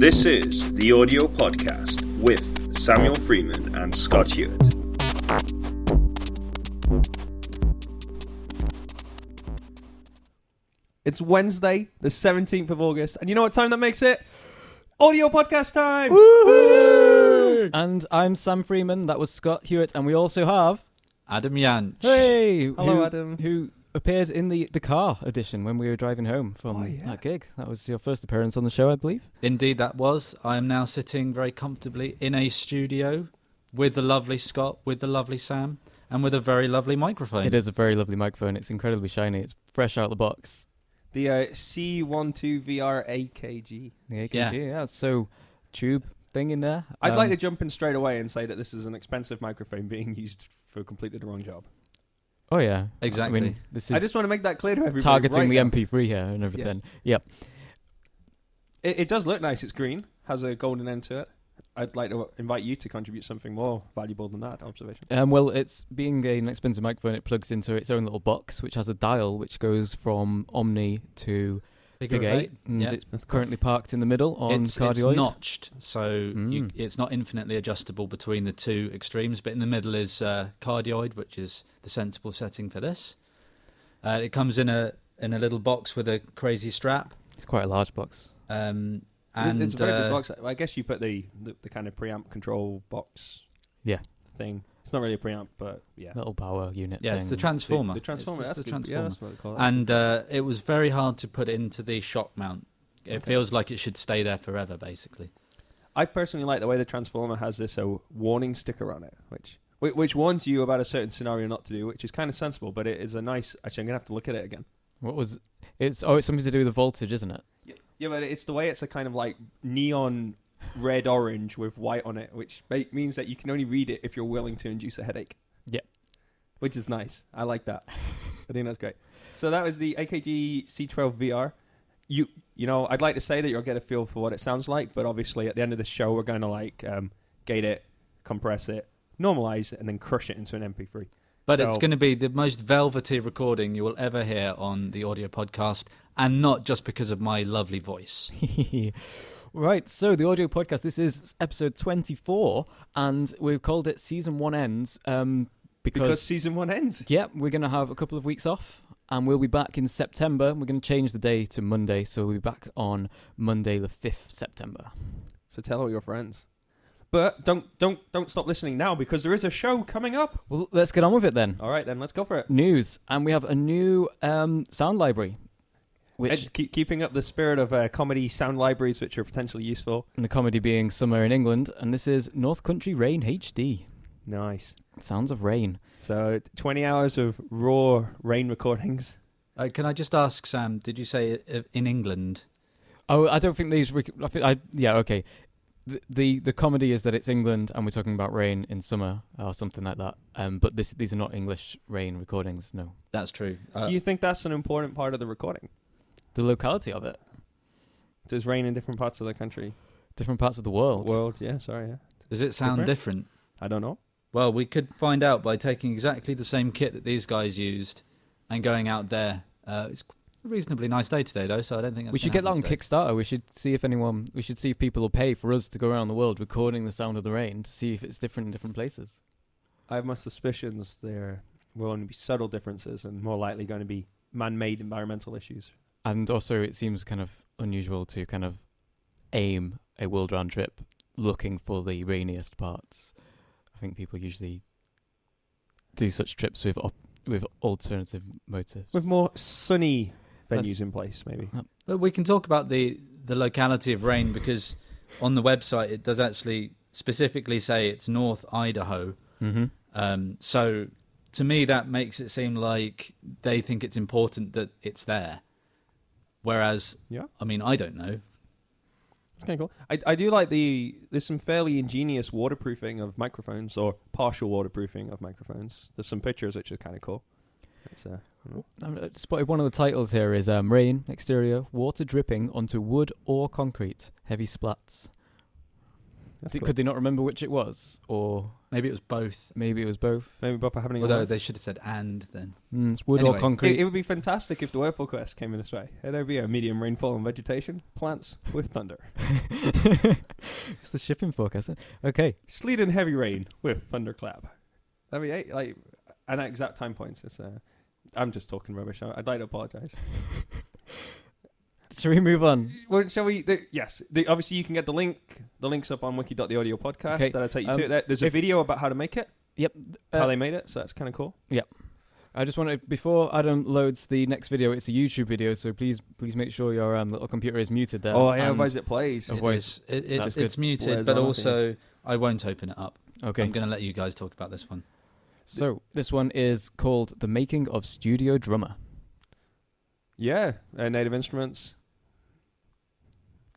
This is The Audio Podcast with Samuel Freeman and Scott Hewitt. It's Wednesday, the 17th of August, and you know what time that makes it? Audio podcast time! Woo-hoo! And I'm Sam Freeman, that was Scott Hewitt, and we also have... Adam Jansch. Hey! Hello, Adam. Who appeared in the car edition when we were driving home from that gig. That was your first appearance on the show, I believe. Indeed, that was. I am now sitting very comfortably in a studio with the lovely Scott, with the lovely Sam, and with a very lovely microphone. It is a very lovely microphone. It's incredibly shiny. It's fresh out of the box. The C12VR AKG. The AKG, yeah. So tube thing in there. I'd like to jump in straight away and say that this is an expensive microphone being used for completely the wrong job. Oh, yeah. Exactly. I mean, this is I just want to make that clear to everybody. Targeting right the MP3 here and everything. Yeah. Yep. It does look nice. It's green. Has a golden end to it. I'd like to invite you to contribute something more valuable than that observation. Well, it's being an expensive microphone, it plugs into its own little box, which has a dial which goes from Omni to Figure 8. And it's currently parked in the middle on cardioid. It's notched, so it's not infinitely adjustable between the two extremes, but in the middle is cardioid, which is the sensible setting for this. It comes in a little box with a crazy strap. It's quite a large box. And it's a very good box. I guess you put the kind of preamp control box thing. It's not really a preamp, but little power unit thing. It's the transformer. The transformer. That's the transformer. Yeah, that's what they call it. And it was very hard to put into the shock mount. It feels like it should stay there forever, basically. I personally like the way the transformer has this warning sticker on it, which warns you about a certain scenario not to do, which is kind of sensible, but it is a nice... Actually, I'm going to have to look at it again. What was... it's something to do with the voltage, isn't it? Yeah. Yeah, but it's the way it's a kind of like neon red-orange with white on it, which means that you can only read it if you're willing to induce a headache. Yeah. Which is nice. I like that. I think that's great. So that was the AKG C12VR. You know, I'd like to say that you'll get a feel for what it sounds like, but obviously at the end of the show, we're going to like gate it, compress it, normalize it, and then crush it into an MP3. But it's going to be the most velvety recording you will ever hear on the audio podcast, and not just because of my lovely voice. Right, so the audio podcast, this is episode 24, and we've called it Season 1 Ends. Because Season 1 ends? Yeah, we're going to have a couple of weeks off, and we'll be back in September. We're going to change the day to Monday, so we'll be back on Monday the 5th September. So tell all your friends. But don't stop listening now, because there is a show coming up. Well, let's get on with it then. All right, then let's go for it. News, and we have a new sound library, which keeping up the spirit of comedy sound libraries, which are potentially useful. And the comedy being somewhere in England, and this is North Country Rain HD. Nice sounds of rain. So 20 hours of raw rain recordings. Can I just ask, Sam? Did you say in England? Oh, I don't think these. Okay. The comedy is that it's England and we're talking about rain in summer or something like that. But these are not English rain recordings, no. That's true. Do you think that's an important part of the recording? The locality of it. Does rain in different parts of the country? Different parts of the world. Does it sound different? I don't know. Well, we could find out by taking exactly the same kit that these guys used and going out there. It's reasonably nice day today, though, so I don't think that's... We should get that on Kickstarter. We should see if people will pay for us to go around the world recording the sound of the rain to see if it's different in different places. I have my suspicions there will only be subtle differences and more likely going to be man-made environmental issues. And also, it seems kind of unusual to kind of aim a world round trip looking for the rainiest parts. I think people usually do such trips with alternative motives, with more sunny venues in place, maybe. But we can talk about the locality of rain, because on the website it does actually specifically say it's North Idaho. Mm-hmm. So to me that makes it seem like they think it's important that it's there. Whereas, I mean, I don't know. It's kind of cool. I do like there's some fairly ingenious waterproofing of microphones, or partial waterproofing of microphones. There's some pictures which are kind of cool. I spotted one of the titles here is Rain, Exterior, Water Dripping onto Wood or Concrete, Heavy Splats. Cool. Could they not remember which it was? Or maybe it was both. Maybe both are happening. Although they should have said and then. It's wood or concrete. It would be fantastic if the Wordful Quest came in this way. There'd be a medium rainfall and vegetation, plants with thunder. It's the shipping forecast. Okay. Sleet and heavy rain with thunderclap. That'd be eight. Like, and at exact time points. It's, I'm just talking rubbish. I'd like to apologise. Shall we move on? Well, shall we? Obviously, you can get the link. The link's up on wiki.theaudiopodcast. Okay. That'll take you to it. There's a video about how to make it. Yep. How they made it, so that's kind of cool. Yep. I just want to, before Adam loads the next video, it's a YouTube video, so please make sure your little computer is muted there. Oh, yeah, otherwise it plays. It's muted, Blair's but on, also I won't open it up. Okay. I'm going to let you guys talk about this one. So, this one is called The Making of Studio Drummer. Yeah, Native Instruments.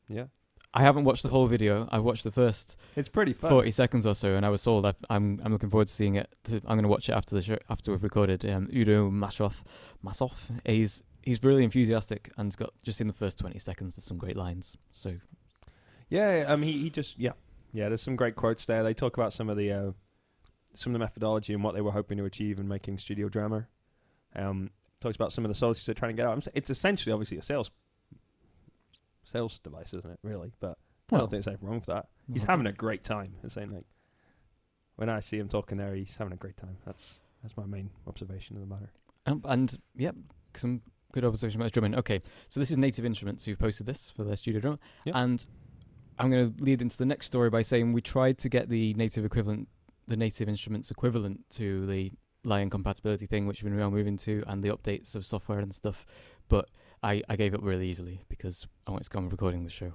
Yeah, I haven't watched the whole video. I've watched the first. It's pretty fun. 40 seconds or so, and I was sold. I'm looking forward to seeing it. I'm going to watch it after the show, after we've recorded. Udo Mashoff. He's really enthusiastic, and he's got just in the first 20 seconds. There's some great lines. So, yeah, he just there's some great quotes there. They talk about some of the methodology and what they were hoping to achieve in making Studio Drummer. Talks about some of the solutions they're trying to get out. It's essentially, obviously, a sales device, isn't it, really? But I don't think it's anything wrong with that. He's having a great time. It's saying, like, when I see him talking there, he's having a great time. That's my main observation of the matter. Some good observation about his drumming. Okay, so this is Native Instruments who've posted this for their Studio Drummer. Yep. And I'm going to lead into the next story by saying we tried to get the Native Instruments equivalent to the Lion compatibility thing, which we're now moving to, and the updates of software and stuff. But I gave up really easily because I wanted to go on recording the show.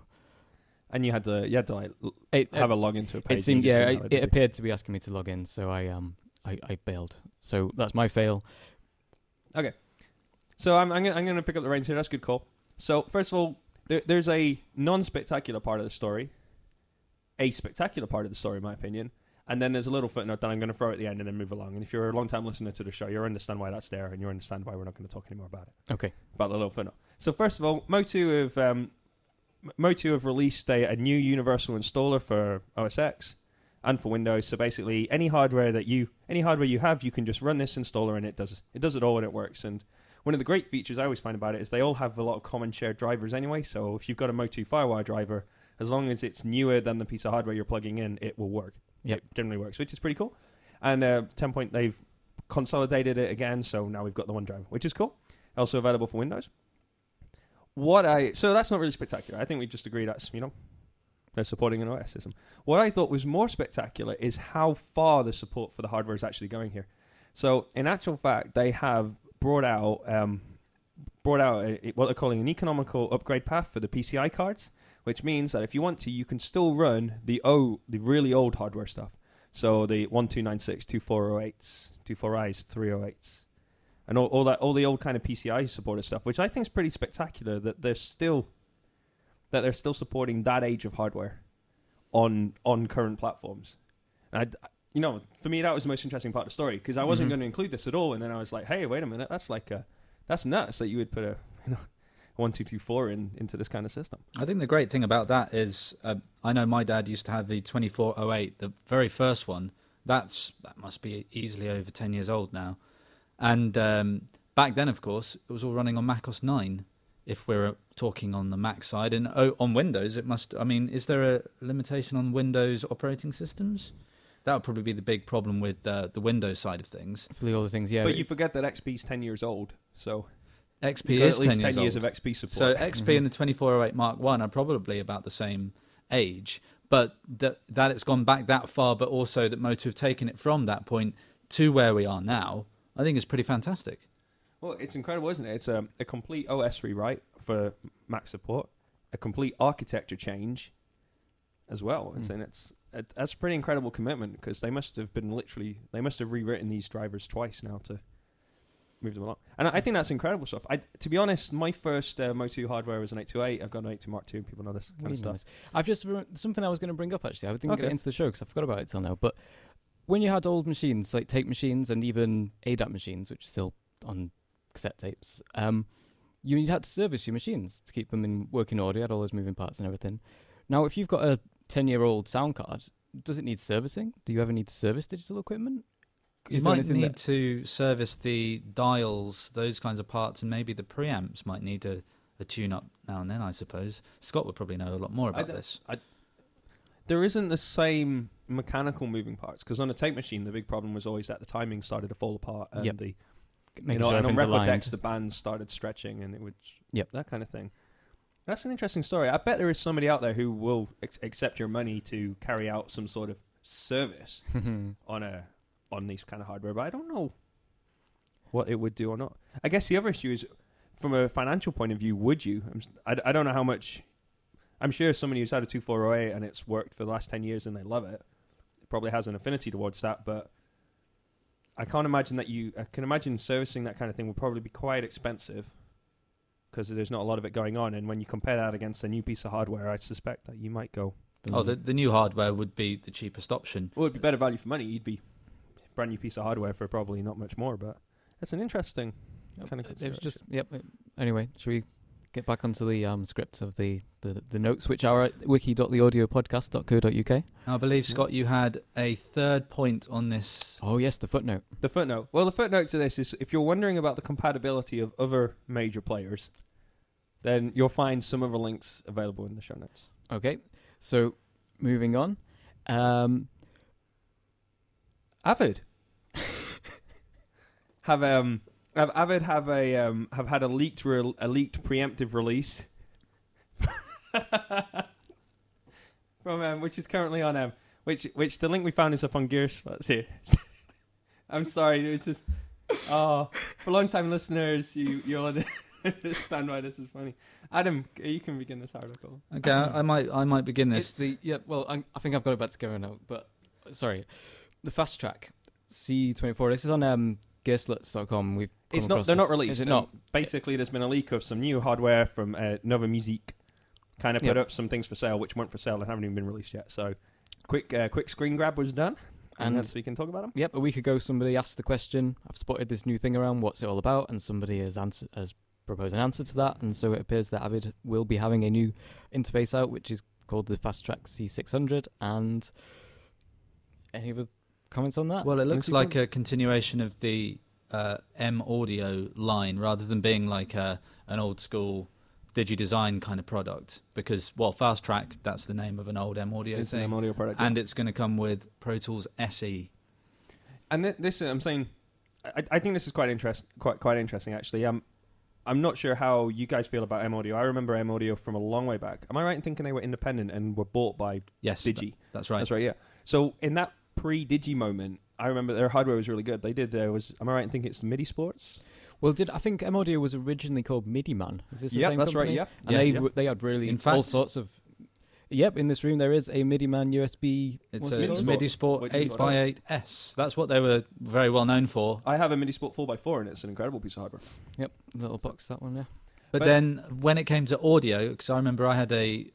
And you had to like have a login to a page. It seemed it appeared to be asking me to log in, so I bailed. So that's my fail. Okay, so I'm going to pick up the reins here. That's a good call. So first of all, there's a non-spectacular part of the story, a spectacular part of the story, in my opinion. And then there's a little footnote that I'm going to throw at the end and then move along. And if you're a long-time listener to the show, you'll understand why that's there and you'll understand why we're not going to talk anymore about it. Okay. About the little footnote. So first of all, Motu have released a new universal installer for OS X and for Windows. So basically, any hardware you have, you can just run this installer and it does it all and it works. And one of the great features I always find about it is they all have a lot of common shared drivers anyway. So if you've got a Motu FireWire driver, as long as it's newer than the piece of hardware you're plugging in, it will work. Yep. It generally works, which is pretty cool. And 10-point, they've consolidated it again, so now we've got the OneDrive, which is cool. Also available for Windows. So that's not really spectacular. I think we just agree that's, they're supporting an OS system. What I thought was more spectacular is how far the support for the hardware is actually going here. So in actual fact, they have brought out what they're calling an economical upgrade path for the PCI cards, which means that if you want to, you can still run the really old hardware stuff. So the 1296, 2408s, 24is, 308s, and all the old kind of PCI supported stuff, which I think is pretty spectacular that they're still supporting that age of hardware on current platforms. And for me, that was the most interesting part of the story because I wasn't going to include this at all, and then I was like, hey, wait a minute, that's nuts that you would put 1224 into this kind of system. I think the great thing about that is I know my dad used to have the 2408, the very first one. That must be easily over 10 years old now. And back then, of course, it was all running on Mac OS 9, if we're talking on the Mac side. And on Windows, it must... I mean, is there a limitation on Windows operating systems? That would probably be the big problem with the Windows side of things. For the older things, yeah. But you forget that XP's 10 years old, so... XP is at least 10 years old. Of XP support. So XP and the 2408 Mark I are probably about the same age, but that it's gone back that far, but also that Motu have taken it from that point to where we are now, I think is pretty fantastic. Well, it's incredible, isn't it? It's a complete OS rewrite for Mac support, a complete architecture change as well. Mm. And that's a pretty incredible commitment because they must have rewritten these drivers twice now to... move them along. And I think that's incredible stuff. To be honest, my first Motu hardware was an 828. I've got an 828 Mark II, and people know this kind of stuff. Nice. I've just... something I was going to bring up, actually. I didn't get into the show because I forgot about it till now. But when you had old machines, like tape machines and even ADAT machines, which are still on cassette tapes, you had to service your machines to keep them in working order. You had all those moving parts and everything. Now, if you've got a 10-year-old sound card, does it need servicing? Do you ever need to service digital equipment? You might need to service the dials, those kinds of parts, and maybe the preamps might need a tune-up now and then, I suppose. Scott would probably know a lot more about this. There isn't the same mechanical moving parts, because on a tape machine, the big problem was always that the timing started to fall apart, and the and on record decks, the bands started stretching, and it would that kind of thing. That's an interesting story. I bet there is somebody out there who will accept your money to carry out some sort of service on these kind of hardware, but I don't know what it would do or not. I guess the other issue is, from a financial point of view, would you? I don't know how much. I'm sure somebody who's had a 2408 and it's worked for the last 10 years and they love it, probably has an affinity towards that, but I can't imagine that I can imagine servicing that kind of thing would probably be quite expensive, because there's not a lot of it going on, and when you compare that against a new piece of hardware, I suspect that you might go... The new hardware would be the cheapest option. Well, it would be better value for money. You'd be a brand new piece of hardware for probably not much more, but it's an interesting... Anyway, should we get back onto the script of the notes, which are at wiki.theaudiopodcast.co.uk? I believe, Scott, you had a third point on this. Oh, yes, the footnote. The footnote. Well, the footnote to this is, if you're wondering about the compatibility of other major players, then you'll find some other links available in the show notes. Okay, so moving on. Avid. Avid have had a leaked preemptive release from which is currently on which the link we found is up on Gearslutz here. I'm sorry, it's just for long-time listeners, you'll understand why this is funny. Adam, you can begin this article. Okay, I might begin this. I think I've got it back together now. But sorry, the fast track C24. This is on Gearslutz.com. They're not released. Is it not? Basically, there's been a leak of some new hardware from Nova Musik. Kind of put up some things for sale, which weren't for sale and haven't even been released yet. So, quick screen grab was done, and so we can talk about them. Yep, a week ago, somebody asked the question, "I've spotted this new thing around. What's it all about?" And somebody has proposed an answer to that, and so it appears that Avid will be having a new interface out, which is called the Fast Track C600. And any other comments on that? Well, it looks like a continuation of the M Audio line, rather than being like an old school DigiDesign kind of product, because Fast Track, that's the name of an old M Audio thing. An M Audio product, and it's going to come with Pro Tools SE. And this, I'm saying, I think this is quite interesting actually. I'm not sure how you guys feel about M Audio. I remember M Audio from a long way back. Am I right in thinking they were independent and were bought by Digi? That's right. That's right. Yeah. So in that pre-Digi moment, I remember their hardware was really good. They did. Am I right in thinking it's the MIDI Sports? Well, I think M Audio was originally called MIDI Man? Is this the same company? Right. Yeah, and they had really all sorts of. Yep, in this room there is a MIDI Man USB. It's a MIDI Sport 8x8S. That's what they were very well known for. I have a MIDI Sport 4x4, and it's an incredible piece of hardware. Yep, little box that one. Yeah. But then when it came to audio, because I remember I had a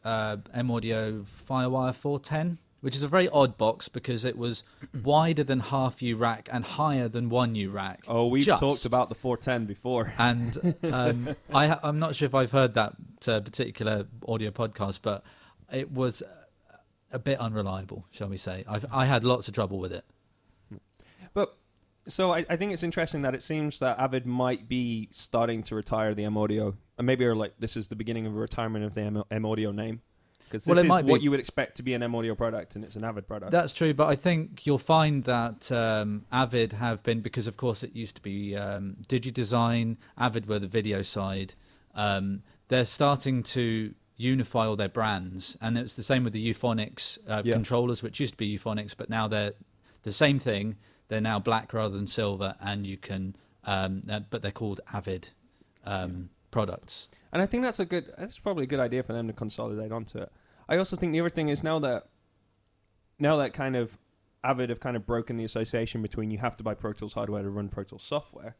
M Audio FireWire 410. Which is a very odd box because it was wider than half U rack and higher than 1U rack. Oh, we've talked about the 410 before. And I'm not sure if I've heard that particular audio podcast, but it was a bit unreliable, shall we say. I had lots of trouble with it. But so I think it's interesting that it seems that Avid might be starting to retire the M Audio. And maybe this is the beginning of a retirement of the M Audio name. Because this is what you would expect to be an M Audio product, and it's an Avid product. That's true, but I think you'll find that Avid have been, because of course it used to be DigiDesign, Avid were the video side. They're starting to unify all their brands, and it's the same with the Euphonix controllers, which used to be Euphonix, but now they're the same thing. They're now black rather than silver, and you can, but they're called Avid products. And I think that's probably a good idea for them to consolidate onto it. I also think the other thing is now that kind of Avid have kind of broken the association between you have to buy Pro Tools hardware to run Pro Tools software.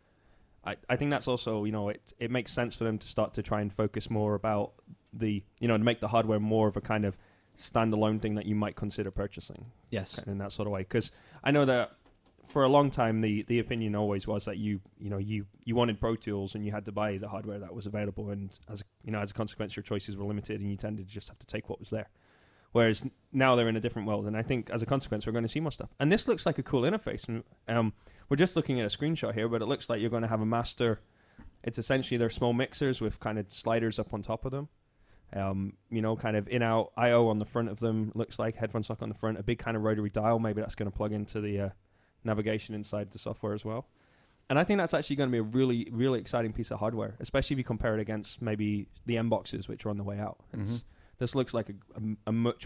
I think that's also, it makes sense for them to start to try and focus more about the, to make the hardware more of a kind of standalone thing that you might consider purchasing. Yes. In that sort of way. Because I know that for a long time, the opinion always was that you wanted Pro Tools and you had to buy the hardware that was available, and as a consequence, your choices were limited, and you tended to just have to take what was there. Whereas now they're in a different world, and I think as a consequence, we're going to see more stuff. And this looks like a cool interface. And we're just looking at a screenshot here, but it looks like you're going to have a master. It's essentially their small mixers with kind of sliders up on top of them. You know, kind of in-out I/O on the front of them, looks like headphone sock on the front, a big kind of rotary dial. Maybe that's going to plug into the navigation inside the software as well. And I think that's actually going to be a really, really exciting piece of hardware, especially if you compare it against maybe the M boxes, which are on the way out. Mm-hmm. This looks like a much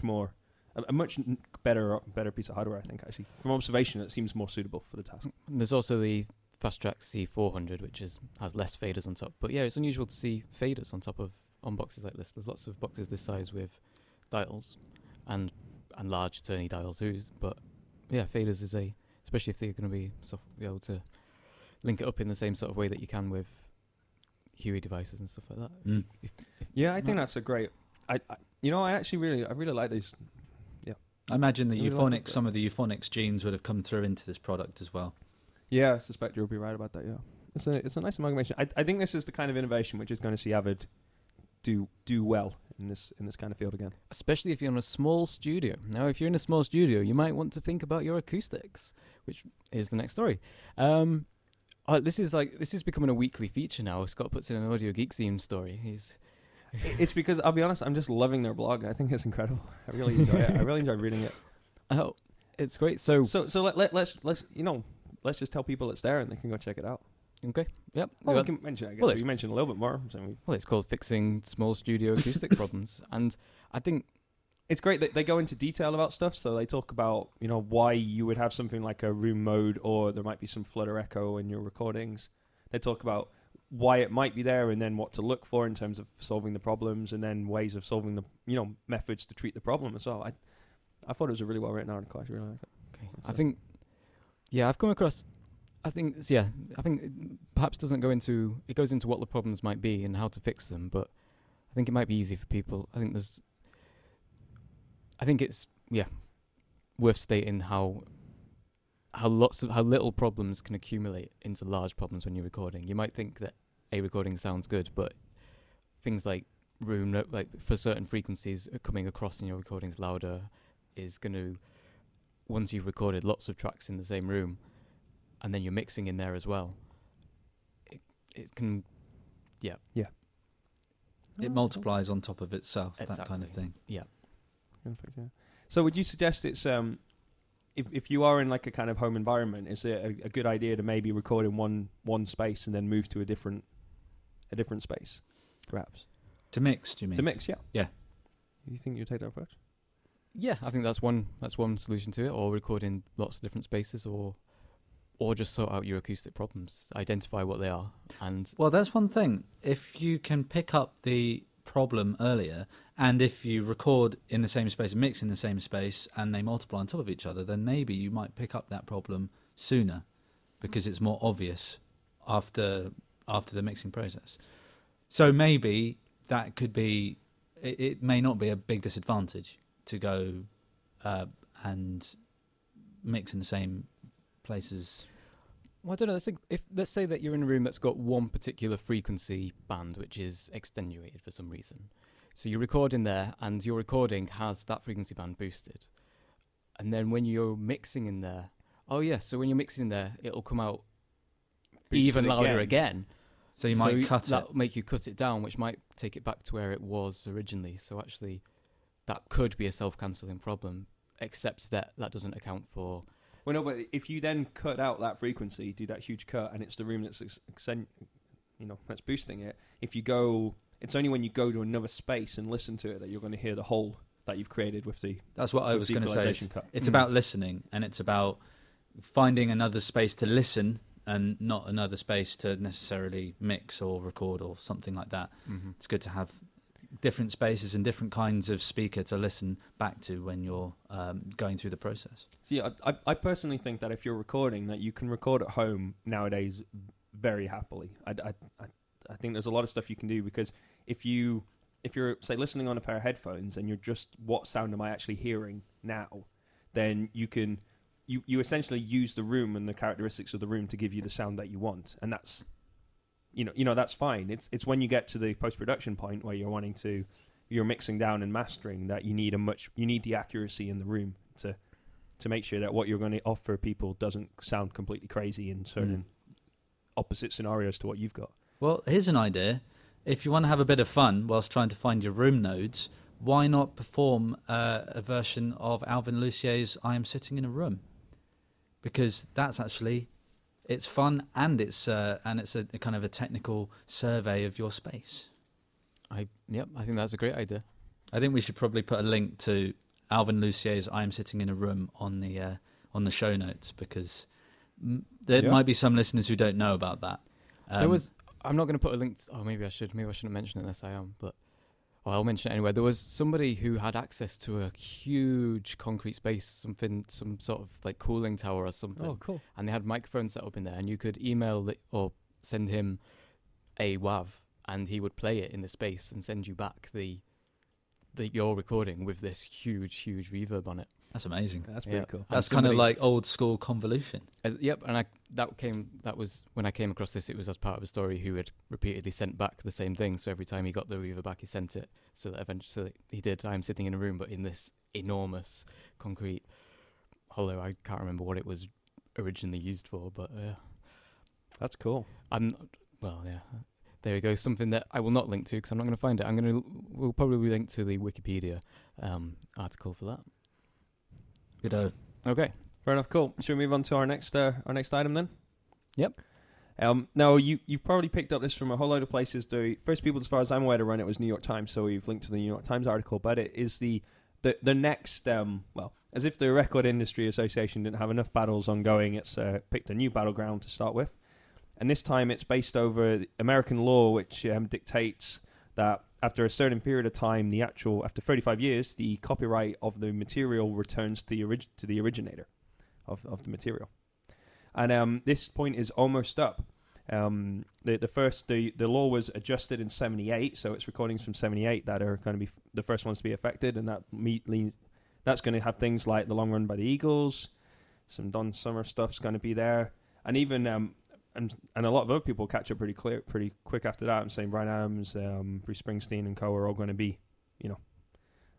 better piece of hardware, I think, actually. From observation, it seems more suitable for the task. There's also the Fast Track C400, which has less faders on top. But yeah, it's unusual to see faders on top of on boxes like this. There's lots of boxes this size with dials and large turny dials too. But yeah, faders is especially if they're going to be able to link it up in the same sort of way that you can with Huey devices and stuff like that. Mm. Yeah, I think that's a great. I really like these. Yeah, I imagine the Euphonix. Some of the Euphonix genes would have come through into this product as well. Yeah, I suspect you'll be right about that. Yeah, it's a nice amalgamation. I think this is the kind of innovation which is going to see Avid do well in this kind of field again. Especially if you're in a small studio. Now, if you're in a small studio, you might want to think about your acoustics, which is the next story. This is becoming a weekly feature now. Scott puts in an Audio Geek theme story. It's because, I'll be honest, I'm just loving their blog. I think it's incredible. I really enjoy it. I really enjoy reading it. Oh, it's great. So let's just tell people it's there and they can go check it out. Okay. Yep. Well, we can mention it, I guess. You mentioned a little bit more. Well, it's called Fixing Small Studio Acoustic Problems. And I think it's great that they go into detail about stuff. So they talk about, you know, why you would have something like a room mode or there might be some flutter echo in your recordings. They talk about why it might be there and then what to look for in terms of solving the problems and then ways of solving the, you know, methods to treat the problem as well. I thought it was a really well written article. I really liked it. Okay. I think it perhaps doesn't go into, it goes into what the problems might be and how to fix them, but I think it might be easy for people. I think it's worth stating how little problems can accumulate into large problems when you're recording. You might think that a recording sounds good, but things like room, like for certain frequencies coming across in your recordings louder is going to, once you've recorded lots of tracks in the same room, and then you're mixing in there as well. It can. It multiplies on top of itself, exactly. That kind of thing. Yeah. So would you suggest it's if you are in like a kind of home environment, is it a good idea to maybe record in one space and then move to a different space, perhaps? To mix, do you mean? To mix, yeah. Yeah. You think you take that approach? Yeah, I think that's one solution to it, or record in lots of different spaces, or just sort out your acoustic problems, identify what they are. And well, that's one thing. If you can pick up the problem earlier, and if you record in the same space and mix in the same space and they multiply on top of each other, then maybe you might pick up that problem sooner because it's more obvious after the mixing process. So maybe that could be... It may not be a big disadvantage to go and mix in the same places. Well, I don't know. Let's say that you're in a room that's got one particular frequency band which is extenuated for some reason. So you record in there and your recording has that frequency band boosted. And then when you're mixing in there, it'll come out even louder again. So you might cut it. That'll make you cut it down, which might take it back to where it was originally. So actually, that could be a self-cancelling problem, except that doesn't account for... Well, no, but if you then cut out that frequency, do that huge cut, and it's the room that's that's boosting it. If you go, it's only when you go to another space and listen to it that you're going to hear the whole that you've created with the. That's what I was going to say. It's about listening, and it's about finding another space to listen, and not another space to necessarily mix or record or something like that. Mm-hmm. It's good to have different spaces and different kinds of speaker to listen back to when you're going through the process. See, I personally think that if you're recording, that you can record at home nowadays very happily. I think there's a lot of stuff you can do, because if you're say listening on a pair of headphones and you're just, what sound am I actually hearing now, then you essentially use the room and the characteristics of the room to give you the sound that you want, and that's, you know, that's fine. It's when you get to the post-production point where you're wanting to you're mixing down and mastering, that you need the accuracy in the room to make sure that what you're going to offer people doesn't sound completely crazy in certain opposite scenarios to what you've got. Well, here's an idea. If you want to have a bit of fun whilst trying to find your room nodes, why not perform a version of Alvin Lucier's I Am Sitting in a Room? Because that's actually, it's fun and it's a kind of a technical survey of your space. I think that's a great idea. I think we should probably put a link to Alvin Lucier's I Am Sitting in a Room on the show notes, because there might be some listeners who don't know about that. I'm not going to put a link to, maybe I shouldn't mention it unless I am, but I'll mention it anyway. There was somebody who had access to a huge concrete space, some sort of like cooling tower or something. Oh, cool. And they had microphones set up in there, and you could email or send him a WAV, and he would play it in the space and send you back your recording with this huge reverb on it. That's amazing. That's pretty cool. That's kind of like old school convolution. That was when I came across this. It was as part of a story who had repeatedly sent back the same thing. So every time he got the reverb back, he sent it. So that eventually he did I Am Sitting in a Room, but in this enormous concrete hollow. I can't remember what it was originally used for, but yeah, that's cool. There we go. Something that I will not link to because I'm not going to find it. We'll probably link to the Wikipedia article for that. Good. Okay. Fair enough. Cool. Should we move on to our next item then? Yep. Now you've probably picked up this from a whole load of places. The first people, as far as I'm aware, to run it was New York Times. So we've linked to the New York Times article, but it is the next. As if the Record Industry Association didn't have enough battles ongoing, it's picked a new battleground to start with. And this time it's based over American law, which dictates that after a certain period of time, after 35 years, the copyright of the material returns to the originator of the material. And this point is almost up. The law was adjusted in 1978, so it's recordings from 1978 that are going to be the first ones to be affected, and that's going to have things like The Long Run by the Eagles, some Don Summer stuff's going to be there, and even... And a lot of other people catch up pretty quick after that. I'm saying Bryan Adams, Bruce Springsteen and co are all going to be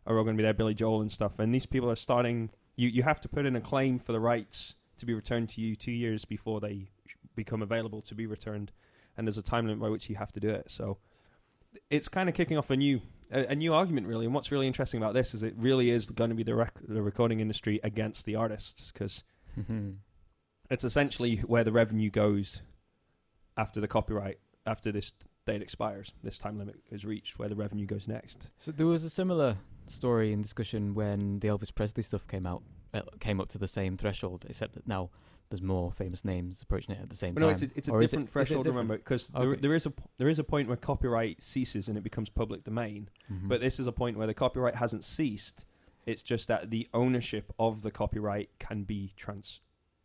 there, Billy Joel and stuff. And these people are starting, you have to put in a claim for the rights to be returned to you 2 years before they become available to be returned. And there's a time limit by which you have to do it. So it's kind of kicking off a new argument, really. And what's really interesting about this is it really is going to be the recording industry against the artists, because it's essentially where the revenue goes after the copyright, after this date expires, this time limit is reached, where the revenue goes next. So there was a similar story and discussion when the Elvis Presley stuff came up to the same threshold, except that now there's more famous names approaching it at the same time. No, it's a different threshold, remember, because there is a point where copyright ceases and it becomes public domain, but this is a point where the copyright hasn't ceased, it's just that the ownership of the copyright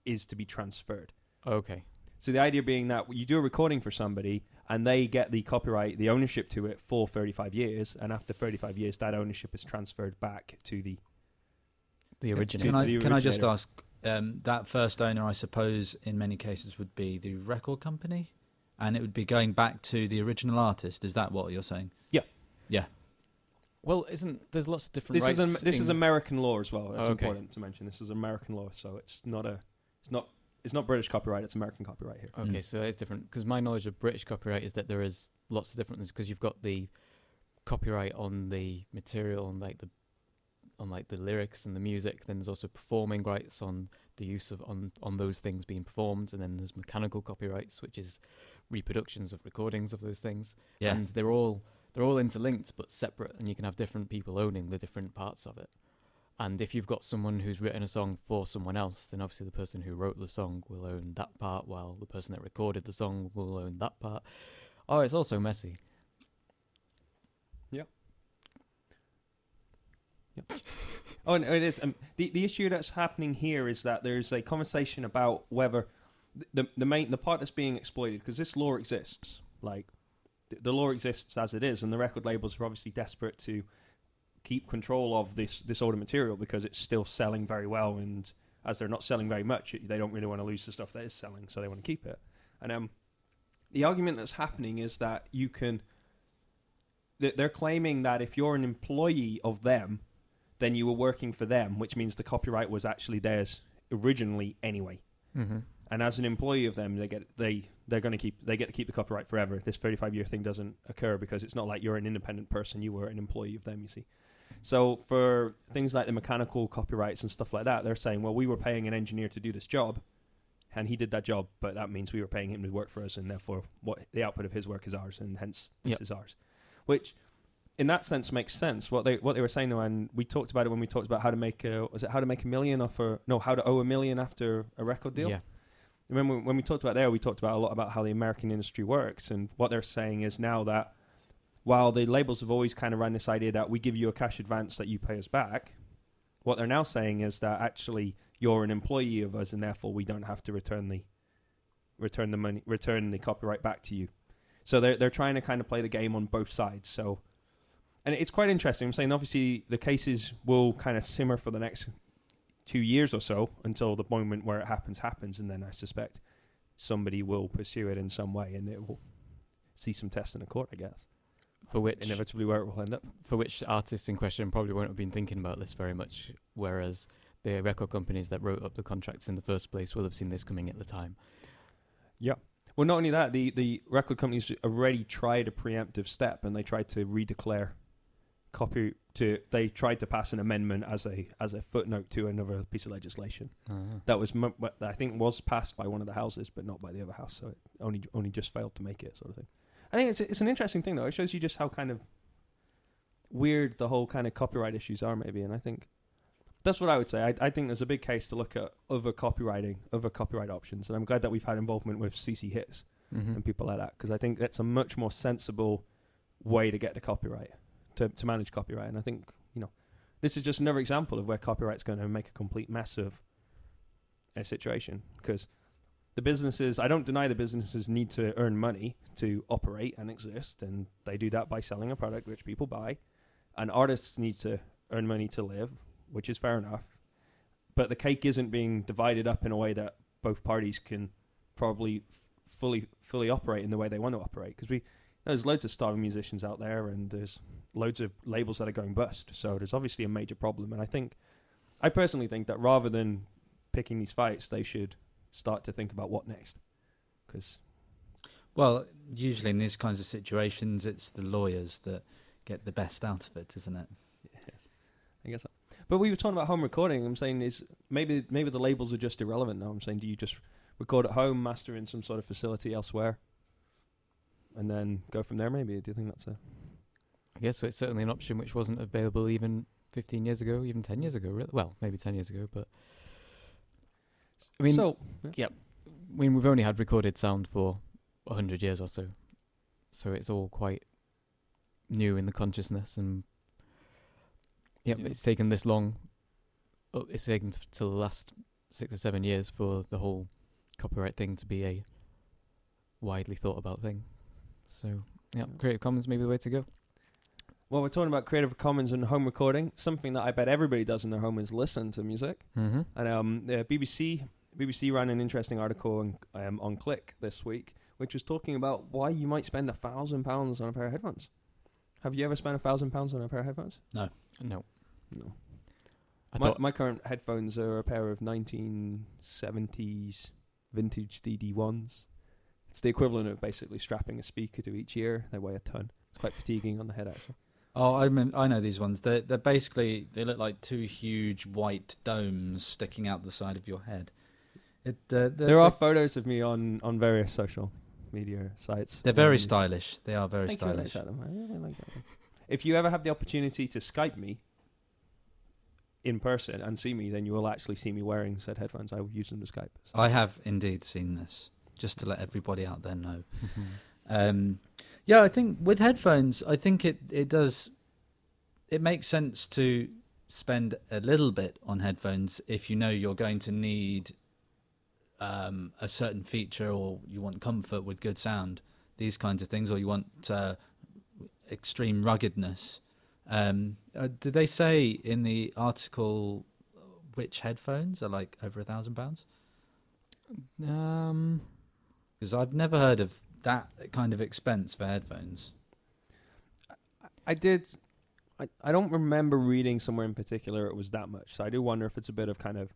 is to be transferred. Okay. So the idea being that you do a recording for somebody and they get the copyright, the ownership to it for 35 years, and after 35 years that ownership is transferred back to the originator. Can I just ask, that first owner, I suppose, in many cases would be the record company, and it would be going back to the original artist. Is that what you're saying? Yeah. Yeah. Well, there's lots of different rights. This is American law as well. It's important to mention. This is American law, so it's not a... It's not British copyright, it's American copyright here. Okay, so it's different, because my knowledge of British copyright is that there is lots of differences, because you've got the copyright on the material and on the lyrics and the music, then there's also performing rights on the use of on those things being performed, and then there's mechanical copyrights, which is reproductions of recordings of those things. Yeah. And they're all interlinked but separate, and you can have different people owning the different parts of it. And if you've got someone who's written a song for someone else, then obviously the person who wrote the song will own that part, while the person that recorded the song will own that part. Oh, it's also messy. Yep. Oh, and it is. The issue that's happening here is that there's a conversation about whether the part that's being exploited, because this law exists. Like, the law exists as it is, and the record labels are obviously desperate to keep control of this older material because it's still selling very well, and as they're not selling very much, they don't really want to lose the stuff that is selling, so they want to keep it. And the argument that's happening is that you can they're claiming that if you're an employee of them, then you were working for them, which means the copyright was actually theirs originally anyway. Mm-hmm. And as an employee of them, they get to keep the copyright forever. This 35-year thing doesn't occur because it's not like you're an independent person; you were an employee of them. You see. So for things like the mechanical copyrights and stuff like that, they're saying, well, we were paying an engineer to do this job, and he did that job, but that means we were paying him to work for us, and therefore what the output of his work is ours, and hence this is ours. Which, in that sense, makes sense. What they were saying, though, and we talked about it when we talked about how to owe $1 million after a record deal. Yeah. Remember when we talked about there, we talked about a lot about how the American industry works, and what they're saying is now that while the labels have always kind of ran this idea that we give you a cash advance that you pay us back, what they're now saying is that actually you're an employee of us, and therefore we don't have to return the copyright back to you. So they're trying to kind of play the game on both sides. So, and it's quite interesting. I'm saying obviously the cases will kind of simmer for the next 2 years or so until the moment where it happens, and then I suspect somebody will pursue it in some way, and it will see some tests in a court, I guess. For which inevitably where it will end up. For which artists in question probably won't have been thinking about this very much, whereas the record companies that wrote up the contracts in the first place will have seen this coming at the time. Yeah. Well, not only that, the record companies already tried a preemptive step, and they tried to redeclare copy to. They tried to pass an amendment as a footnote to another piece of legislation that was I think was passed by one of the houses, but not by the other house. So it only just failed to make it, sort of thing. I think it's an interesting thing, though. It shows you just how kind of weird the whole kind of copyright issues are, maybe. And I think that's what I would say. I think there's a big case to look at other copyright options. And I'm glad that we've had involvement with CC Hits and people like that, because I think that's a much more sensible way to get the copyright, to manage copyright. And I think, this is just another example of where copyright's going to make a complete mess of a situation, because the businesses, I don't deny the businesses need to earn money to operate and exist, and they do that by selling a product which people buy, and artists need to earn money to live, which is fair enough, but the cake isn't being divided up in a way that both parties can probably fully operate in the way they want to operate, because there's loads of starving musicians out there, and there's loads of labels that are going bust, so there's obviously a major problem, and I personally think that rather than picking these fights, they should start to think about what next. Because, well, usually in these kinds of situations, it's the lawyers that get the best out of it, isn't it? Yes, I guess so. But we were talking about home recording. I'm saying is maybe the labels are just irrelevant now. I'm saying, do you just record at home, master in some sort of facility elsewhere, and then go from there? Maybe. Do you think that's I guess it's certainly an option which wasn't available even 15 years ago, even 10 years ago. Really. Well, maybe 10 years ago, but. I mean, we've only had recorded sound for 100 years or so, so it's all quite new in the consciousness, and it's taken this long. It's taken till the last 6 or 7 years for the whole copyright thing to be a widely thought about thing. So, Creative Commons may be the way to go. Well, we're talking about Creative Commons and home recording. Something that I bet everybody does in their home is listen to music. Mm-hmm. And the BBC ran an interesting article on Click this week, which was talking about why you might spend £1,000 on a pair of headphones. Have you ever spent £1,000 on a pair of headphones? No. My current headphones are a pair of 1970s vintage DD1s. It's the equivalent of basically strapping a speaker to each ear. They weigh a ton. It's quite fatiguing on the head, actually. Oh, I know these ones. They're basically, they look like two huge white domes sticking out the side of your head. There are photos of me on various social media sites. They're very stylish. They are very stylish. Really like I really like that one. If you ever have the opportunity to Skype me in person and see me, then you will actually see me wearing said headphones. I will use them to Skype. So. I have indeed seen this, just to let everybody out there know. Yeah, I think with headphones, I think it does. It makes sense to spend a little bit on headphones if you know you're going to need a certain feature, or you want comfort with good sound, these kinds of things, or you want extreme ruggedness. Did they say in the article which headphones are like over £1,000? Because I've never heard of that kind of expense for headphones. I don't remember reading somewhere in particular it was that much. So I do wonder if it's a bit of kind of,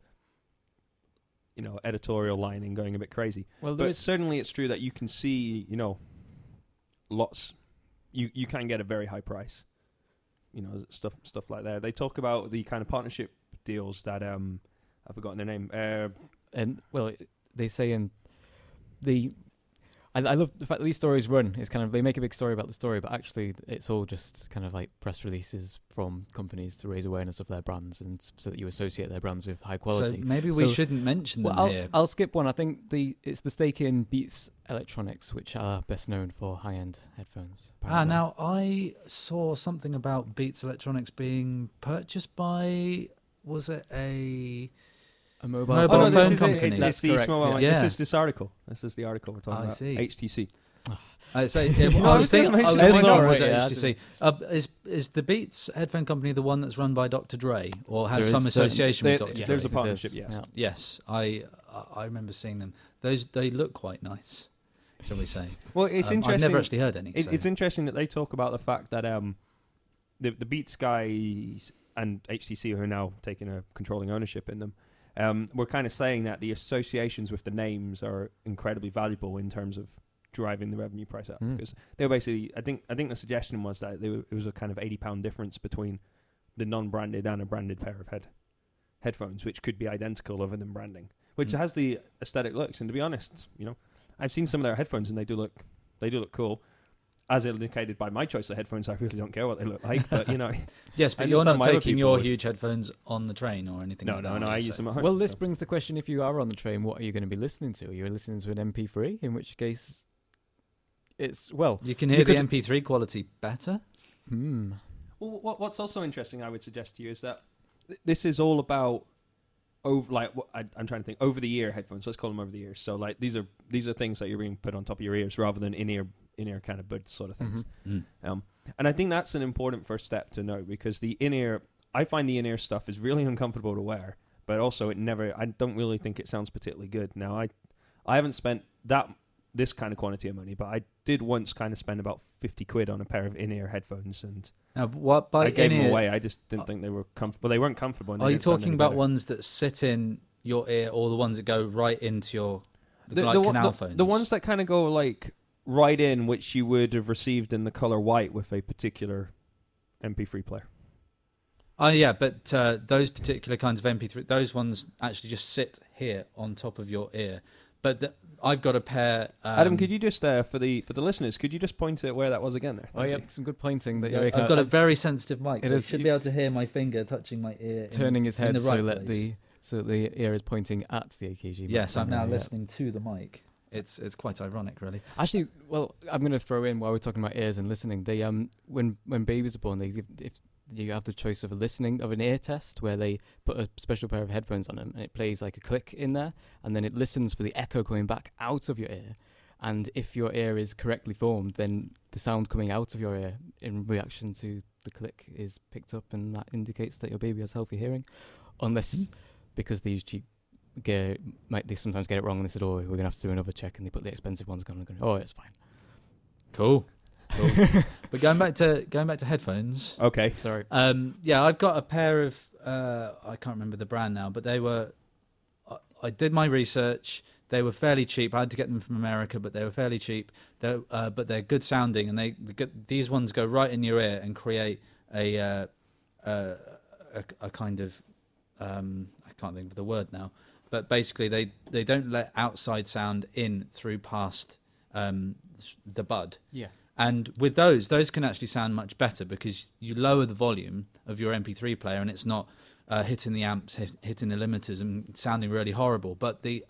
you know, editorial lining going a bit crazy. Well, but certainly it's true that you can see, you know, lots. You can get a very high price, you know, stuff like that. They talk about the kind of partnership deals that I've forgotten their name. And well, they say in the. I love the fact that these stories run. It's kind of, they make a big story about the story, but actually it's all just kind of like press releases from companies to raise awareness of their brands and so that you associate their brands with high quality. So maybe we shouldn't mention them here. I'll skip one. I think it's the stake in Beats Electronics, which are best known for high-end headphones. Apparently. Now I saw something about Beats Electronics being purchased by, was it a mobile phone company. That's correct. Yeah. This is this article. This is the article we're talking about. See. HTC. I was thinking, was it HTC? Is the Beats headphone company the one that's run by Dr. Dre or has some association with Dr. Dre? There's a partnership, yes. Yes, I remember seeing them. Those, they look quite nice, shall we say. Well, it's interesting. I've never actually heard any. It's interesting that they talk about the fact that the Beats guys and HTC, who are now taking a controlling ownership in them, we're kind of saying that the associations with the names are incredibly valuable in terms of driving the revenue price up because they were basically, I think the suggestion was that it was a kind of £80 difference between the non-branded and a branded pair of headphones, which could be identical other than branding, which has the aesthetic looks. And to be honest, you know, I've seen some of their headphones and they do look cool. As indicated by my choice of headphones, I really don't care what they look like, but you know. Yes, but you're not taking your huge headphones on the train or anything like that. No, I use them at home. Well, this brings the question, if you are on the train, what are you going to be listening to? Are you listening to an MP3? In which case, it's, well. You can hear the MP3 quality better. Well, what's also interesting, I would suggest to you, is that this is all about, I'm trying to think, over-the-ear headphones. Let's call them over-the-ear. So like these are things that you're being put on top of your ears rather than in-ear kind of buds sort of things. And I think that's an important first step to know, because the in-ear, I find the in-ear stuff is really uncomfortable to wear, but also I don't really think it sounds particularly good. Now I haven't spent this kind of quantity of money, but I did once kind of spend about 50 quid on a pair of in-ear headphones, and I gave them away. I just didn't think they were comfortable. They weren't comfortable. Are you talking about ones that sit in your ear or the ones that go right into your canal phones? The ones that kind of go like right in, which you would have received in the color white with a particular MP3 player. Oh yeah, but those particular kinds of MP3, those ones actually just sit here on top of your ear. But I've got a pair. Adam, could you just for the listeners, could you just point at where that was again? There. Thank you. Some good pointing. That I've got a very sensitive mic. So I should be able to hear my finger touching my ear, turning his head so the ear is pointing at the AKG mic. Yes, I'm now listening to the mic. It's quite ironic, really. Actually, well, I'm going to throw in, while we're talking about ears and listening, they when babies are born, if you have the choice of an ear test where they put a special pair of headphones on them and it plays like a click in there, and then it listens for the echo coming back out of your ear. And if your ear is correctly formed, then the sound coming out of your ear in reaction to the click is picked up, and that indicates that your baby has healthy hearing. Unless, because they use cheap gear, they sometimes get it wrong, and they said, we're going to have to do another check, and they put the expensive ones on and go, it's fine. Cool. But going back to headphones. Okay, sorry. I've got a pair of, I can't remember the brand now, but they were, I did my research, they were fairly cheap. I had to get them from America, but they were fairly cheap. But they're good sounding, and these ones go right in your ear and create a kind of, I can't think of the word now, but basically they don't let outside sound in through past the bud. Yeah. And with those can actually sound much better because you lower the volume of your MP3 player and it's not hitting the amps, hitting the limiters and sounding really horrible. But the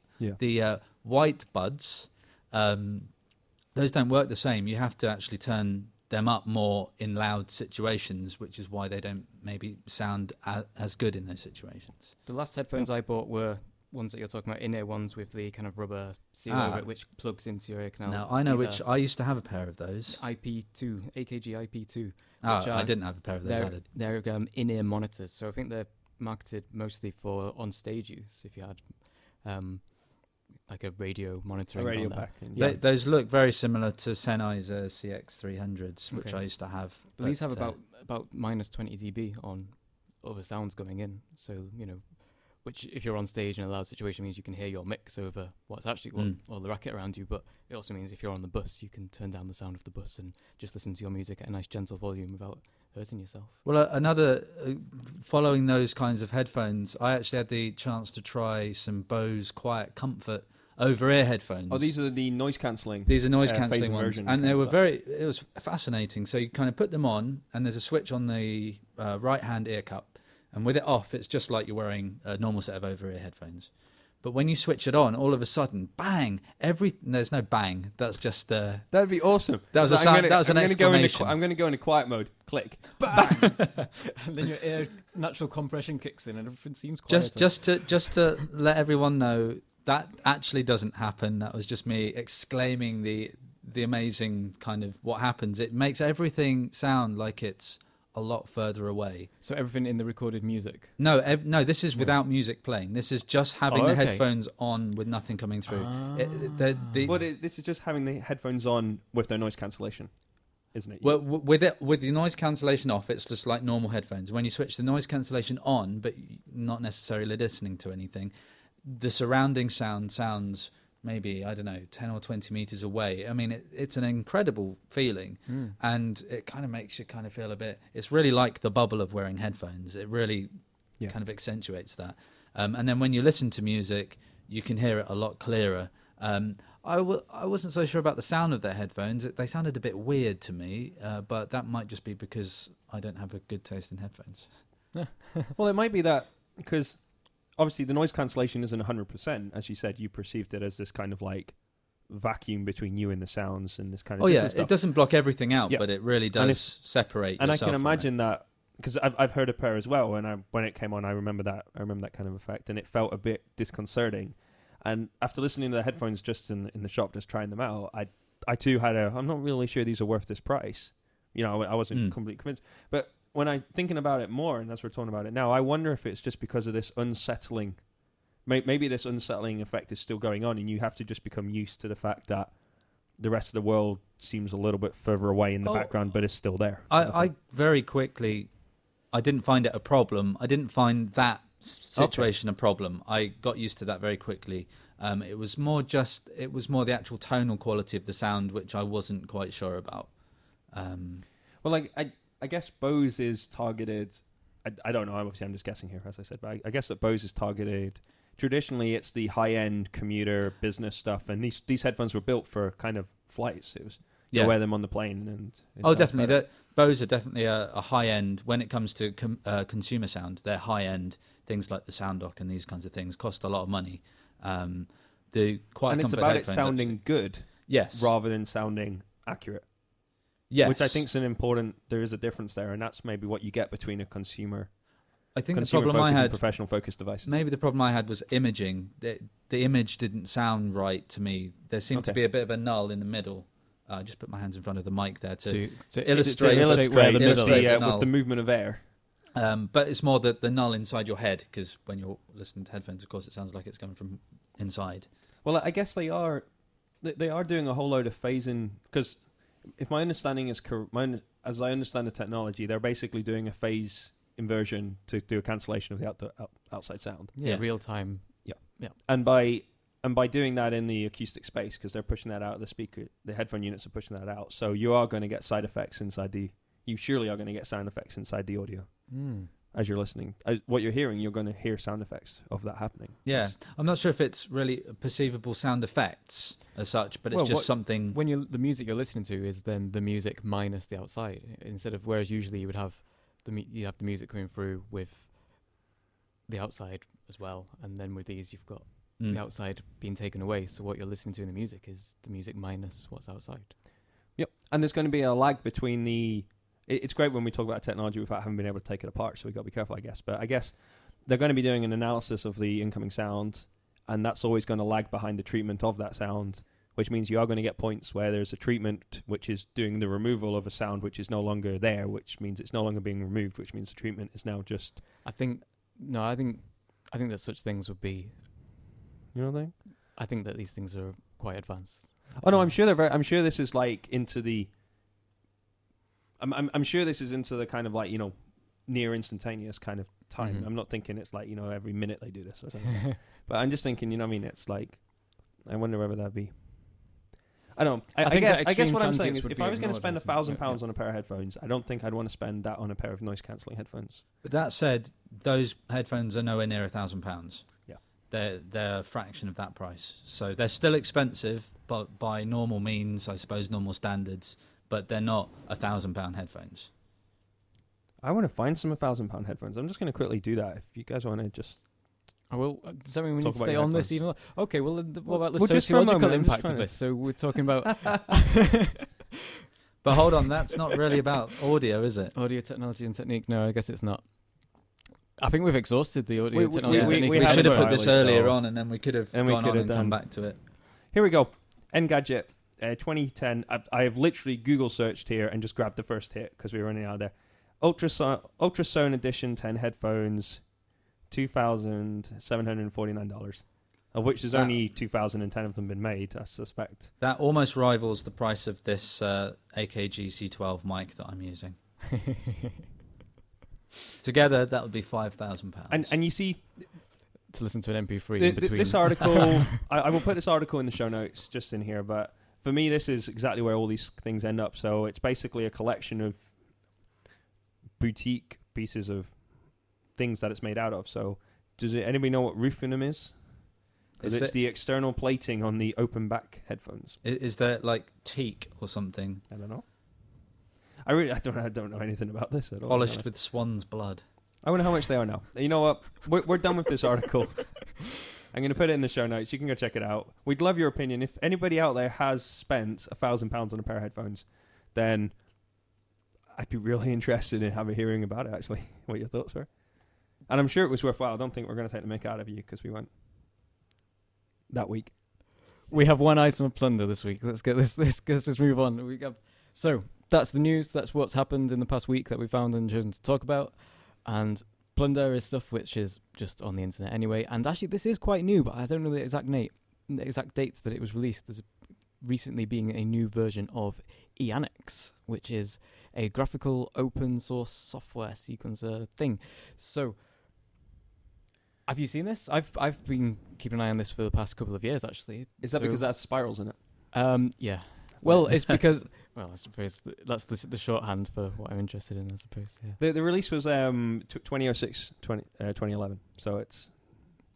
white buds, those don't work the same. You have to actually turn them up more in loud situations, which is why they don't maybe sound as good in those situations. The last headphones I bought were ones that you're talking about, in-ear ones with the kind of rubber seal over it, which plugs into your ear canal. Now, I know which. I used to have a pair of those. IP2, AKG IP2. I didn't have a pair of those. They're in-ear monitors, so I think they're marketed mostly for on-stage use. If you had like a radio monitoring. A radio pack. Yeah. Those look very similar to Sennheiser CX300s, which I used to have. These have about minus 20 dB on other sounds going in. So, you know, which if you're on stage in a loud situation means you can hear your mix over what's actually or the racket around you. But it also means if you're on the bus, you can turn down the sound of the bus and just listen to your music at a nice gentle volume without hurting yourself. Well, following those kinds of headphones, I actually had the chance to try some Bose Quiet Comfort over-ear headphones. Oh, these are the noise-cancelling. These are noise-cancelling ones. And they were it was fascinating. So you kind of put them on, and there's a switch on the right-hand ear cup. And with it off, it's just like you're wearing a normal set of over-ear headphones. But when you switch it on, all of a sudden, bang! There's no bang. That's just that'd be awesome. That was an exclamation. I'm going to go into quiet mode. Click. Bang! And then your ear natural compression kicks in, and everything seems quieter. Just to let everyone know that actually doesn't happen. That was just me exclaiming the amazing kind of what happens. It makes everything sound like it's a lot further away. So everything in the recorded music? No, no. This is without music playing. This is just having the headphones on with nothing coming through. This is just having the headphones on with no noise cancellation, isn't it? Well, with the noise cancellation off, it's just like normal headphones. When you switch the noise cancellation on, but not necessarily listening to anything, the surrounding sound sounds maybe, I don't know, 10 or 20 meters away. I mean, it's an incredible feeling. Mm. And it kind of makes you kind of feel a bit... It's really like the bubble of wearing headphones. It really kind of accentuates that. And then when you listen to music, you can hear it a lot clearer. I wasn't so sure about the sound of their headphones. They sounded a bit weird to me, but that might just be because I don't have a good taste in headphones. Well, it might be that because... Obviously, the noise cancellation isn't 100%. As you said, you perceived it as this kind of like vacuum between you and the sounds and this kind of stuff. It doesn't block everything out, but it really does separate yourself. And I can imagine that, because I've heard a pair as well, and when it came on, I remember that kind of effect, and it felt a bit disconcerting. And after listening to the headphones just in the shop, just trying them out, I too had I'm not really sure these are worth this price. You know, I wasn't completely convinced. But when I'm thinking about it more, and as we're talking about it now, I wonder if it's just because of this unsettling... Maybe this unsettling effect is still going on, and you have to just become used to the fact that the rest of the world seems a little bit further away in the background, but it's still there. I very quickly... I didn't find it a problem. I didn't find that situation a problem. I got used to that very quickly. It was more the actual tonal quality of the sound, which I wasn't quite sure about. I guess Bose is targeted... I don't know, obviously I'm just guessing here, as I said, but I guess that Bose is targeted... Traditionally, it's the high-end commuter business stuff, and these headphones were built for kind of flights. It was you wear them on the plane. And definitely. Bose are definitely a high-end, when it comes to consumer sound, they're high-end. Things like the SoundDock and these kinds of things cost a lot of money. And it's about it sounding good rather than sounding accurate. Yes. Which I think is there is a difference there, and that's maybe what you get between a consumer. I think consumer the problem I had professional focused devices. Maybe the problem I had was imaging. The image didn't sound right to me. There seemed to be a bit of a null in the middle. I just put my hands in front of the mic there to illustrate where the middle is with the movement of air. But it's more the null inside your head, because when you're listening to headphones, of course, it sounds like it's coming from inside. Well, I guess they are doing a whole load of phasing because. If my understanding is correct, as I understand the technology, they're basically doing a phase inversion to do a cancellation of the outside sound. Yeah, real time. Yeah. And by doing that in the acoustic space, because they're pushing that out, the headphone units are pushing that out. So you are going to get side effects inside you surely are going to get sound effects inside the audio. Mm. As you're listening, what you're hearing, you're going to hear sound effects of that happening. Yeah, I'm not sure if it's really perceivable sound effects as such, but it's just something... When the music you're listening to is then the music minus the outside, instead of whereas usually you would have the music coming through with the outside as well, and then with these you've got the outside being taken away, so what you're listening to in the music is the music minus what's outside. Yep, and there's going to be a lag between the... It's great when we talk about technology without having been able to take it apart, so we've got to be careful, I guess. But I guess they're going to be doing an analysis of the incoming sound, and that's always going to lag behind the treatment of that sound, which means you are going to get points where there's a treatment which is doing the removal of a sound which is no longer there, which means it's no longer being removed, which means the treatment is now just... I think that such things would be... You know what I mean? I think that these things are quite advanced. Oh no, I'm sure they're very, I'm sure this is into the kind of like, you know, near instantaneous kind of time. Mm-hmm. I'm not thinking it's like, you know, every minute they do this or something. But I'm just thinking, you know what I mean? It's like, I wonder whether that'd be. I don't. I guess what I'm saying is, if I was going to spend £1,000 on a pair of headphones, I don't think I'd want to spend that on a pair of noise cancelling headphones. But that said, those headphones are nowhere near £1,000. Yeah, they're a fraction of that price, so they're still expensive, but by normal means, I suppose, normal standards. But they're not £1,000 headphones. I want to find some £1,000 headphones. I'm just going to quickly do that. If you guys want to just. I will. Does that mean we need to stay on this even? Okay. Well, what about the sociological impact of this? So we're talking about. But hold on, that's not really about audio, is it? Audio technology and technique. No, I guess it's not. I think we've exhausted the audio technology and technique. We should have put this earlier on, and then we could have gone on and come back to it. Here we go. Engadget 2010. I have literally Google searched here and just grabbed the first hit because we were running out of there. Ultrasound Edition 10 headphones. $2,749, of which there's only 2,010 of them been made, I suspect. That almost rivals the price of this AKG C12 mic that I'm using. Together, that would be £5,000. And you see... To listen to an MP3 in between. This article... I will put this article in the show notes, just in here, but for me, this is exactly where all these things end up. So it's basically a collection of boutique pieces of things that it's made out of. So does anybody know what rufinum is? Because it's the external plating on the open back headphones. Is that like teak or something? I don't know. I don't know anything about this at all. Polished with swan's blood. I wonder how much they are now. You know what? We're done with this article. I'm going to put it in the show notes. You can go check it out. We'd love your opinion. If anybody out there has spent £1,000 on a pair of headphones, then I'd be really interested in hearing about it, actually, what your thoughts were. And I'm sure it was worthwhile. I don't think we're going to take the mick out of you because we went that week. We have one item of plunder this week. Let's get this. Let's just move on. So that's the news. That's what's happened in the past week that we found and chosen to talk about. And plunder is stuff which is just on the internet anyway. And actually, this is quite new, but I don't know the exact dates that it was released. There's recently being a new version of Euphonix, which is a graphical open source software sequencer thing. So. Have you seen this? I've been keeping an eye on this for the past couple of years, actually. Is that because it has spirals in it? Yeah. Well, it's because... Well, I suppose that's the shorthand for what I'm interested in, I suppose. Yeah. The release was 2011, so it's...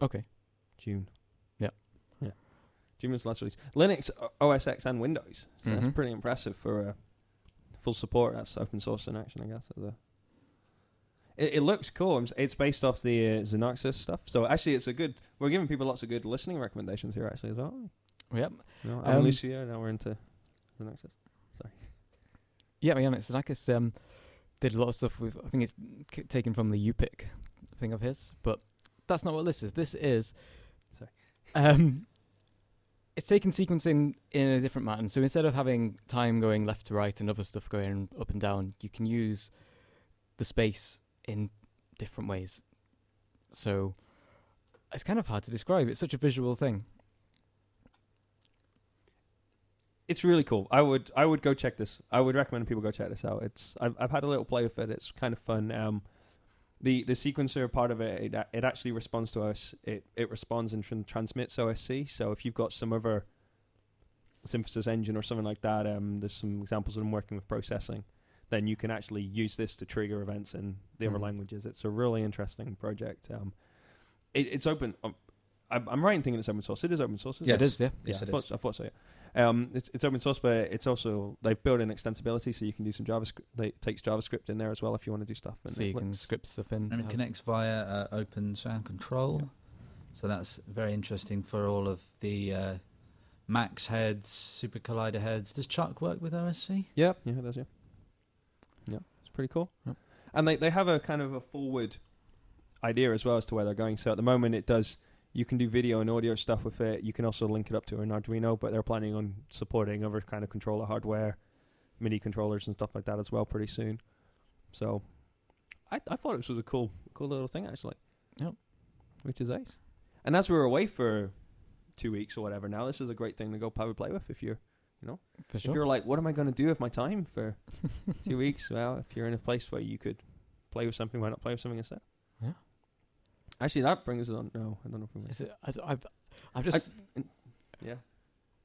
Okay. June. Yeah. June was the last release. Linux, OS X, and Windows. So mm-hmm. That's pretty impressive for full support. That's open source in action, I guess, as a... It looks cool. It's based off the Xenoxis stuff. So actually, it's a good... We're giving people lots of good listening recommendations here, actually, as well. Yep. No, I'm Lucia. Now we're into Xenoxis. Sorry. Yeah, Xenoxis did a lot of stuff with... I think it's taken from the UPIC thing of his. But that's not what this is. This is... Sorry. It's taken sequencing in a different manner. So instead of having time going left to right and other stuff going up and down, you can use the space... in different ways. So it's kind of hard to describe. It's such a visual thing. It's really cool. I would go check this. I would recommend people go check this out. I've had a little play with it. It's kind of fun. The sequencer part of it, it actually responds to us. It responds and transmits OSC. So if you've got some other synthesis engine or something like that, there's some examples of them working with processing. Then you can actually use this to trigger events in the other languages. It's a really interesting project. It's open. I'm right in thinking it's open source. It is open source. Yeah, it is. Yeah, yes, I thought so. Yeah. It's open source, but it's also they've built in extensibility, so you can do some JavaScript. It takes JavaScript in there as well if you want to do stuff. And so you can script stuff in. And it connects via Open Sound Control. Yeah. So that's very interesting for all of the Max heads, Super Collider heads. Does Chuck work with OSC? Yeah, it does. Yeah. Yeah, it's pretty cool. Yep. And they have a kind of a forward idea as well as to where they're going. So at the moment it does, you can do video and audio stuff with it. You can also link it up to an Arduino, but they're planning on supporting other kind of controller hardware, MIDI controllers and stuff like that as well pretty soon. So I thought this was a cool little thing actually. Yep. Which is ace. And as we were away for 2 weeks or whatever. Now this is a great thing to go power play with if you're, you know, for sure. If you're like, what am I going to do with my time for 2 weeks? Well, if you're in a place where you could play with something, why not play with something instead? Yeah. Actually, that brings us on. No, I don't know if we. Yeah.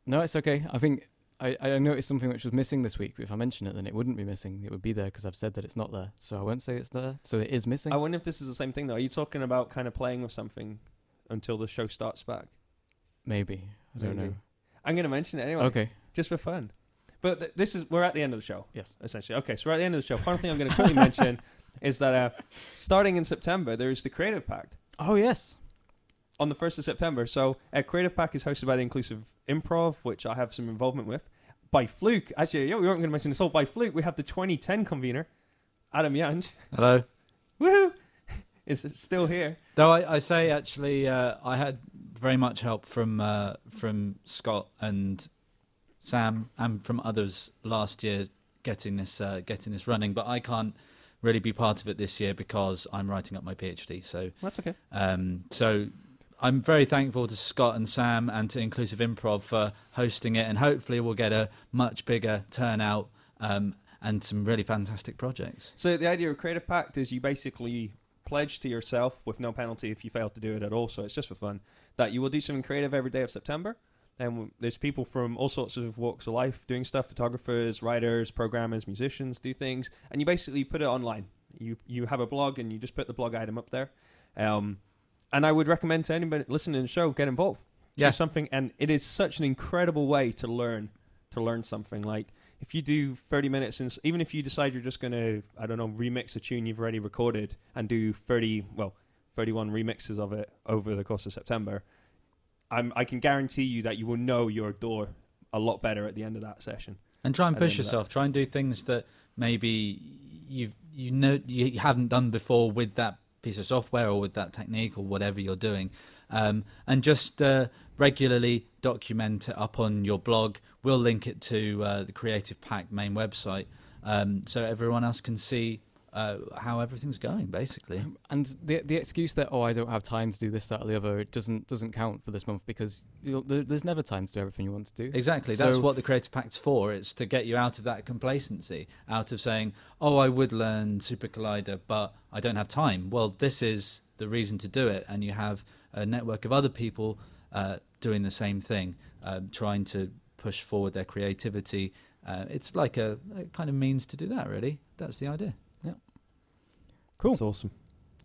No, it's okay. I think I noticed something which was missing this week. If I mention it, then it wouldn't be missing. It would be there because I've said that it's not there. So I won't say it's there. So it is missing. I wonder if this is the same thing, though. Are you talking about kind of playing with something until the show starts back? Maybe. I don't know. I'm going to mention it anyway. Okay. Just for fun. But we're at the end of the show. Yes. Essentially. Okay, so we're at the end of the show. Final thing I'm going to quickly mention is that starting in September, there is the Creative Pact. Oh, yes. On the 1st of September. So, Creative Pact is hosted by the Inclusive Improv, which I have some involvement with. By fluke. Actually, yeah, we weren't going to mention this all. By fluke, we have the 2010 convener, Adam Jansch. Hello. Woohoo! Is still here. Though I say, actually, I had very much help from Scott and Sam and from others last year getting this running. But I can't really be part of it this year because I'm writing up my PhD. So that's okay. So. I'm very thankful to Scott and Sam and to Inclusive Improv for hosting it, and hopefully we'll get a much bigger turnout and some really fantastic projects. So the idea of Creative Pact is you basically pledge to yourself, with no penalty if you fail to do it at all, so it's just for fun, that you will do something creative every day of September. And there's people from all sorts of walks of life doing stuff, photographers, writers, programmers, musicians, do things, and you basically put it online. You have a blog and you just put the blog item up there. And I would recommend to anybody listening to the show, get involved. Do something, and it is such an incredible way to learn something. Like, if you do 30 minutes, and even if you decide you're just going to, I don't know, remix a tune you've already recorded and do 31 remixes of it over the course of September, I can guarantee you that you will know your door a lot better at the end of that session. And try and push yourself. Try and do things that maybe you haven't done before with that piece of software or with that technique or whatever you're doing, and just regularly document it up on your blog. We'll link it to the Creative Pact main website, so everyone else can see how everything's going, basically. And the excuse that, oh, I don't have time to do this, that, or the other, it doesn't count for this month, because there's never time to do everything you want to do. Exactly. So that's what the Creative Pact's for. It's to get you out of that complacency, out of saying, oh, I would learn Super Collider, but I don't have time. Well, this is the reason to do it, and you have a network of other people doing the same thing, trying to push forward their creativity. It's like a kind of means to do that, really. That's the idea. Cool. That's awesome.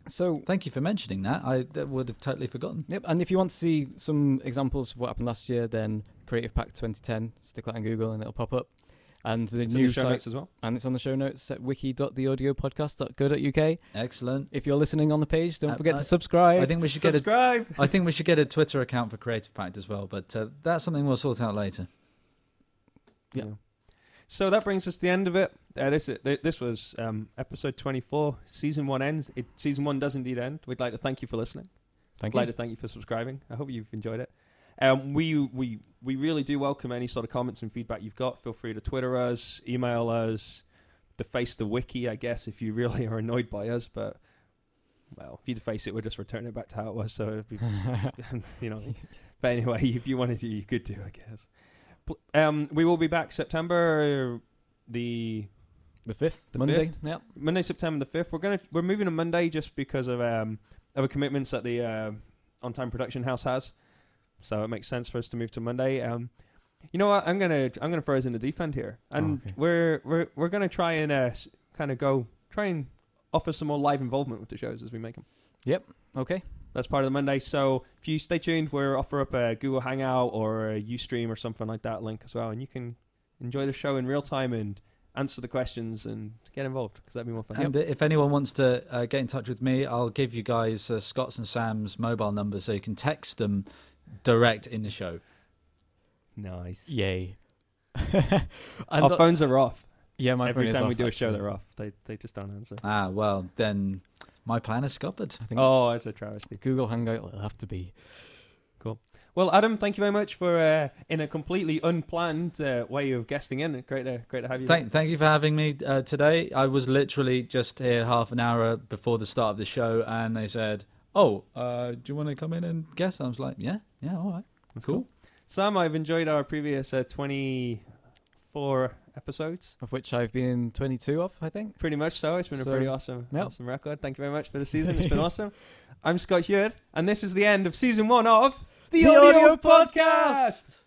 So thank you for mentioning that. I would have totally forgotten. Yep. And if you want to see some examples of what happened last year, then Creative Pact 2010, stick that on Google and it'll pop up. And it's new on the show notes as well. And it's on the show notes at wiki.theaudiopodcast.co.uk. Excellent. If you're listening on the page, don't forget to subscribe. I think we should get a Twitter account for Creative Pact as well, but that's something we'll sort out later. Yeah. So that brings us to the end of it. This was episode 24. Season 1 ends. Season 1 does indeed end. We'd like to thank you for listening. Thank you. We'd like to thank you for subscribing. I hope you've enjoyed it. We really do welcome any sort of comments and feedback you've got. Feel free to Twitter us, email us, deface the wiki, I guess, if you really are annoyed by us. But, well, if you deface it, we'll just return it back to how it was. So it'd be, you know. But anyway, if you wanted to, you could do, I guess. We will be back September the 5th, Monday. Yeah, Monday, September the 5th. We're moving to Monday just because of other commitments that the On Time Production House has, so it makes sense for us to move to Monday. You know what? I'm gonna throw us in the deep end here, and we're gonna try and kind of offer some more live involvement with the shows as we make them. Yep. Okay. That's part of the Monday. So if you stay tuned, we'll offer up a Google Hangout or a Ustream or something like that link as well. And you can enjoy the show in real time and answer the questions and get involved, because that'd be more fun. And if anyone wants to get in touch with me, I'll give you guys Scott's and Sam's mobile numbers so you can text them direct in the show. Nice. Yay. Our phones are off. Yeah, my phone is off. Every time we do a show, they're off. They just don't answer. Ah, well, then... my plan is scuppered. It's a travesty. Google Hangout will have to be. Cool. Well, Adam, thank you very much for, in a completely unplanned way of guesting in. Great to have you. Thank you for having me today. I was literally just here half an hour before the start of the show, and they said, do you want to come in and guess? I was like, yeah, all right. That's cool. Sam, I've enjoyed our previous 24 episodes. Of which I've been in 22 of, I think. Pretty much so. It's been a pretty awesome record. Thank you very much for the season. It's been awesome. I'm Scott Hewitt, and this is the end of season 1 of The Audio Podcast.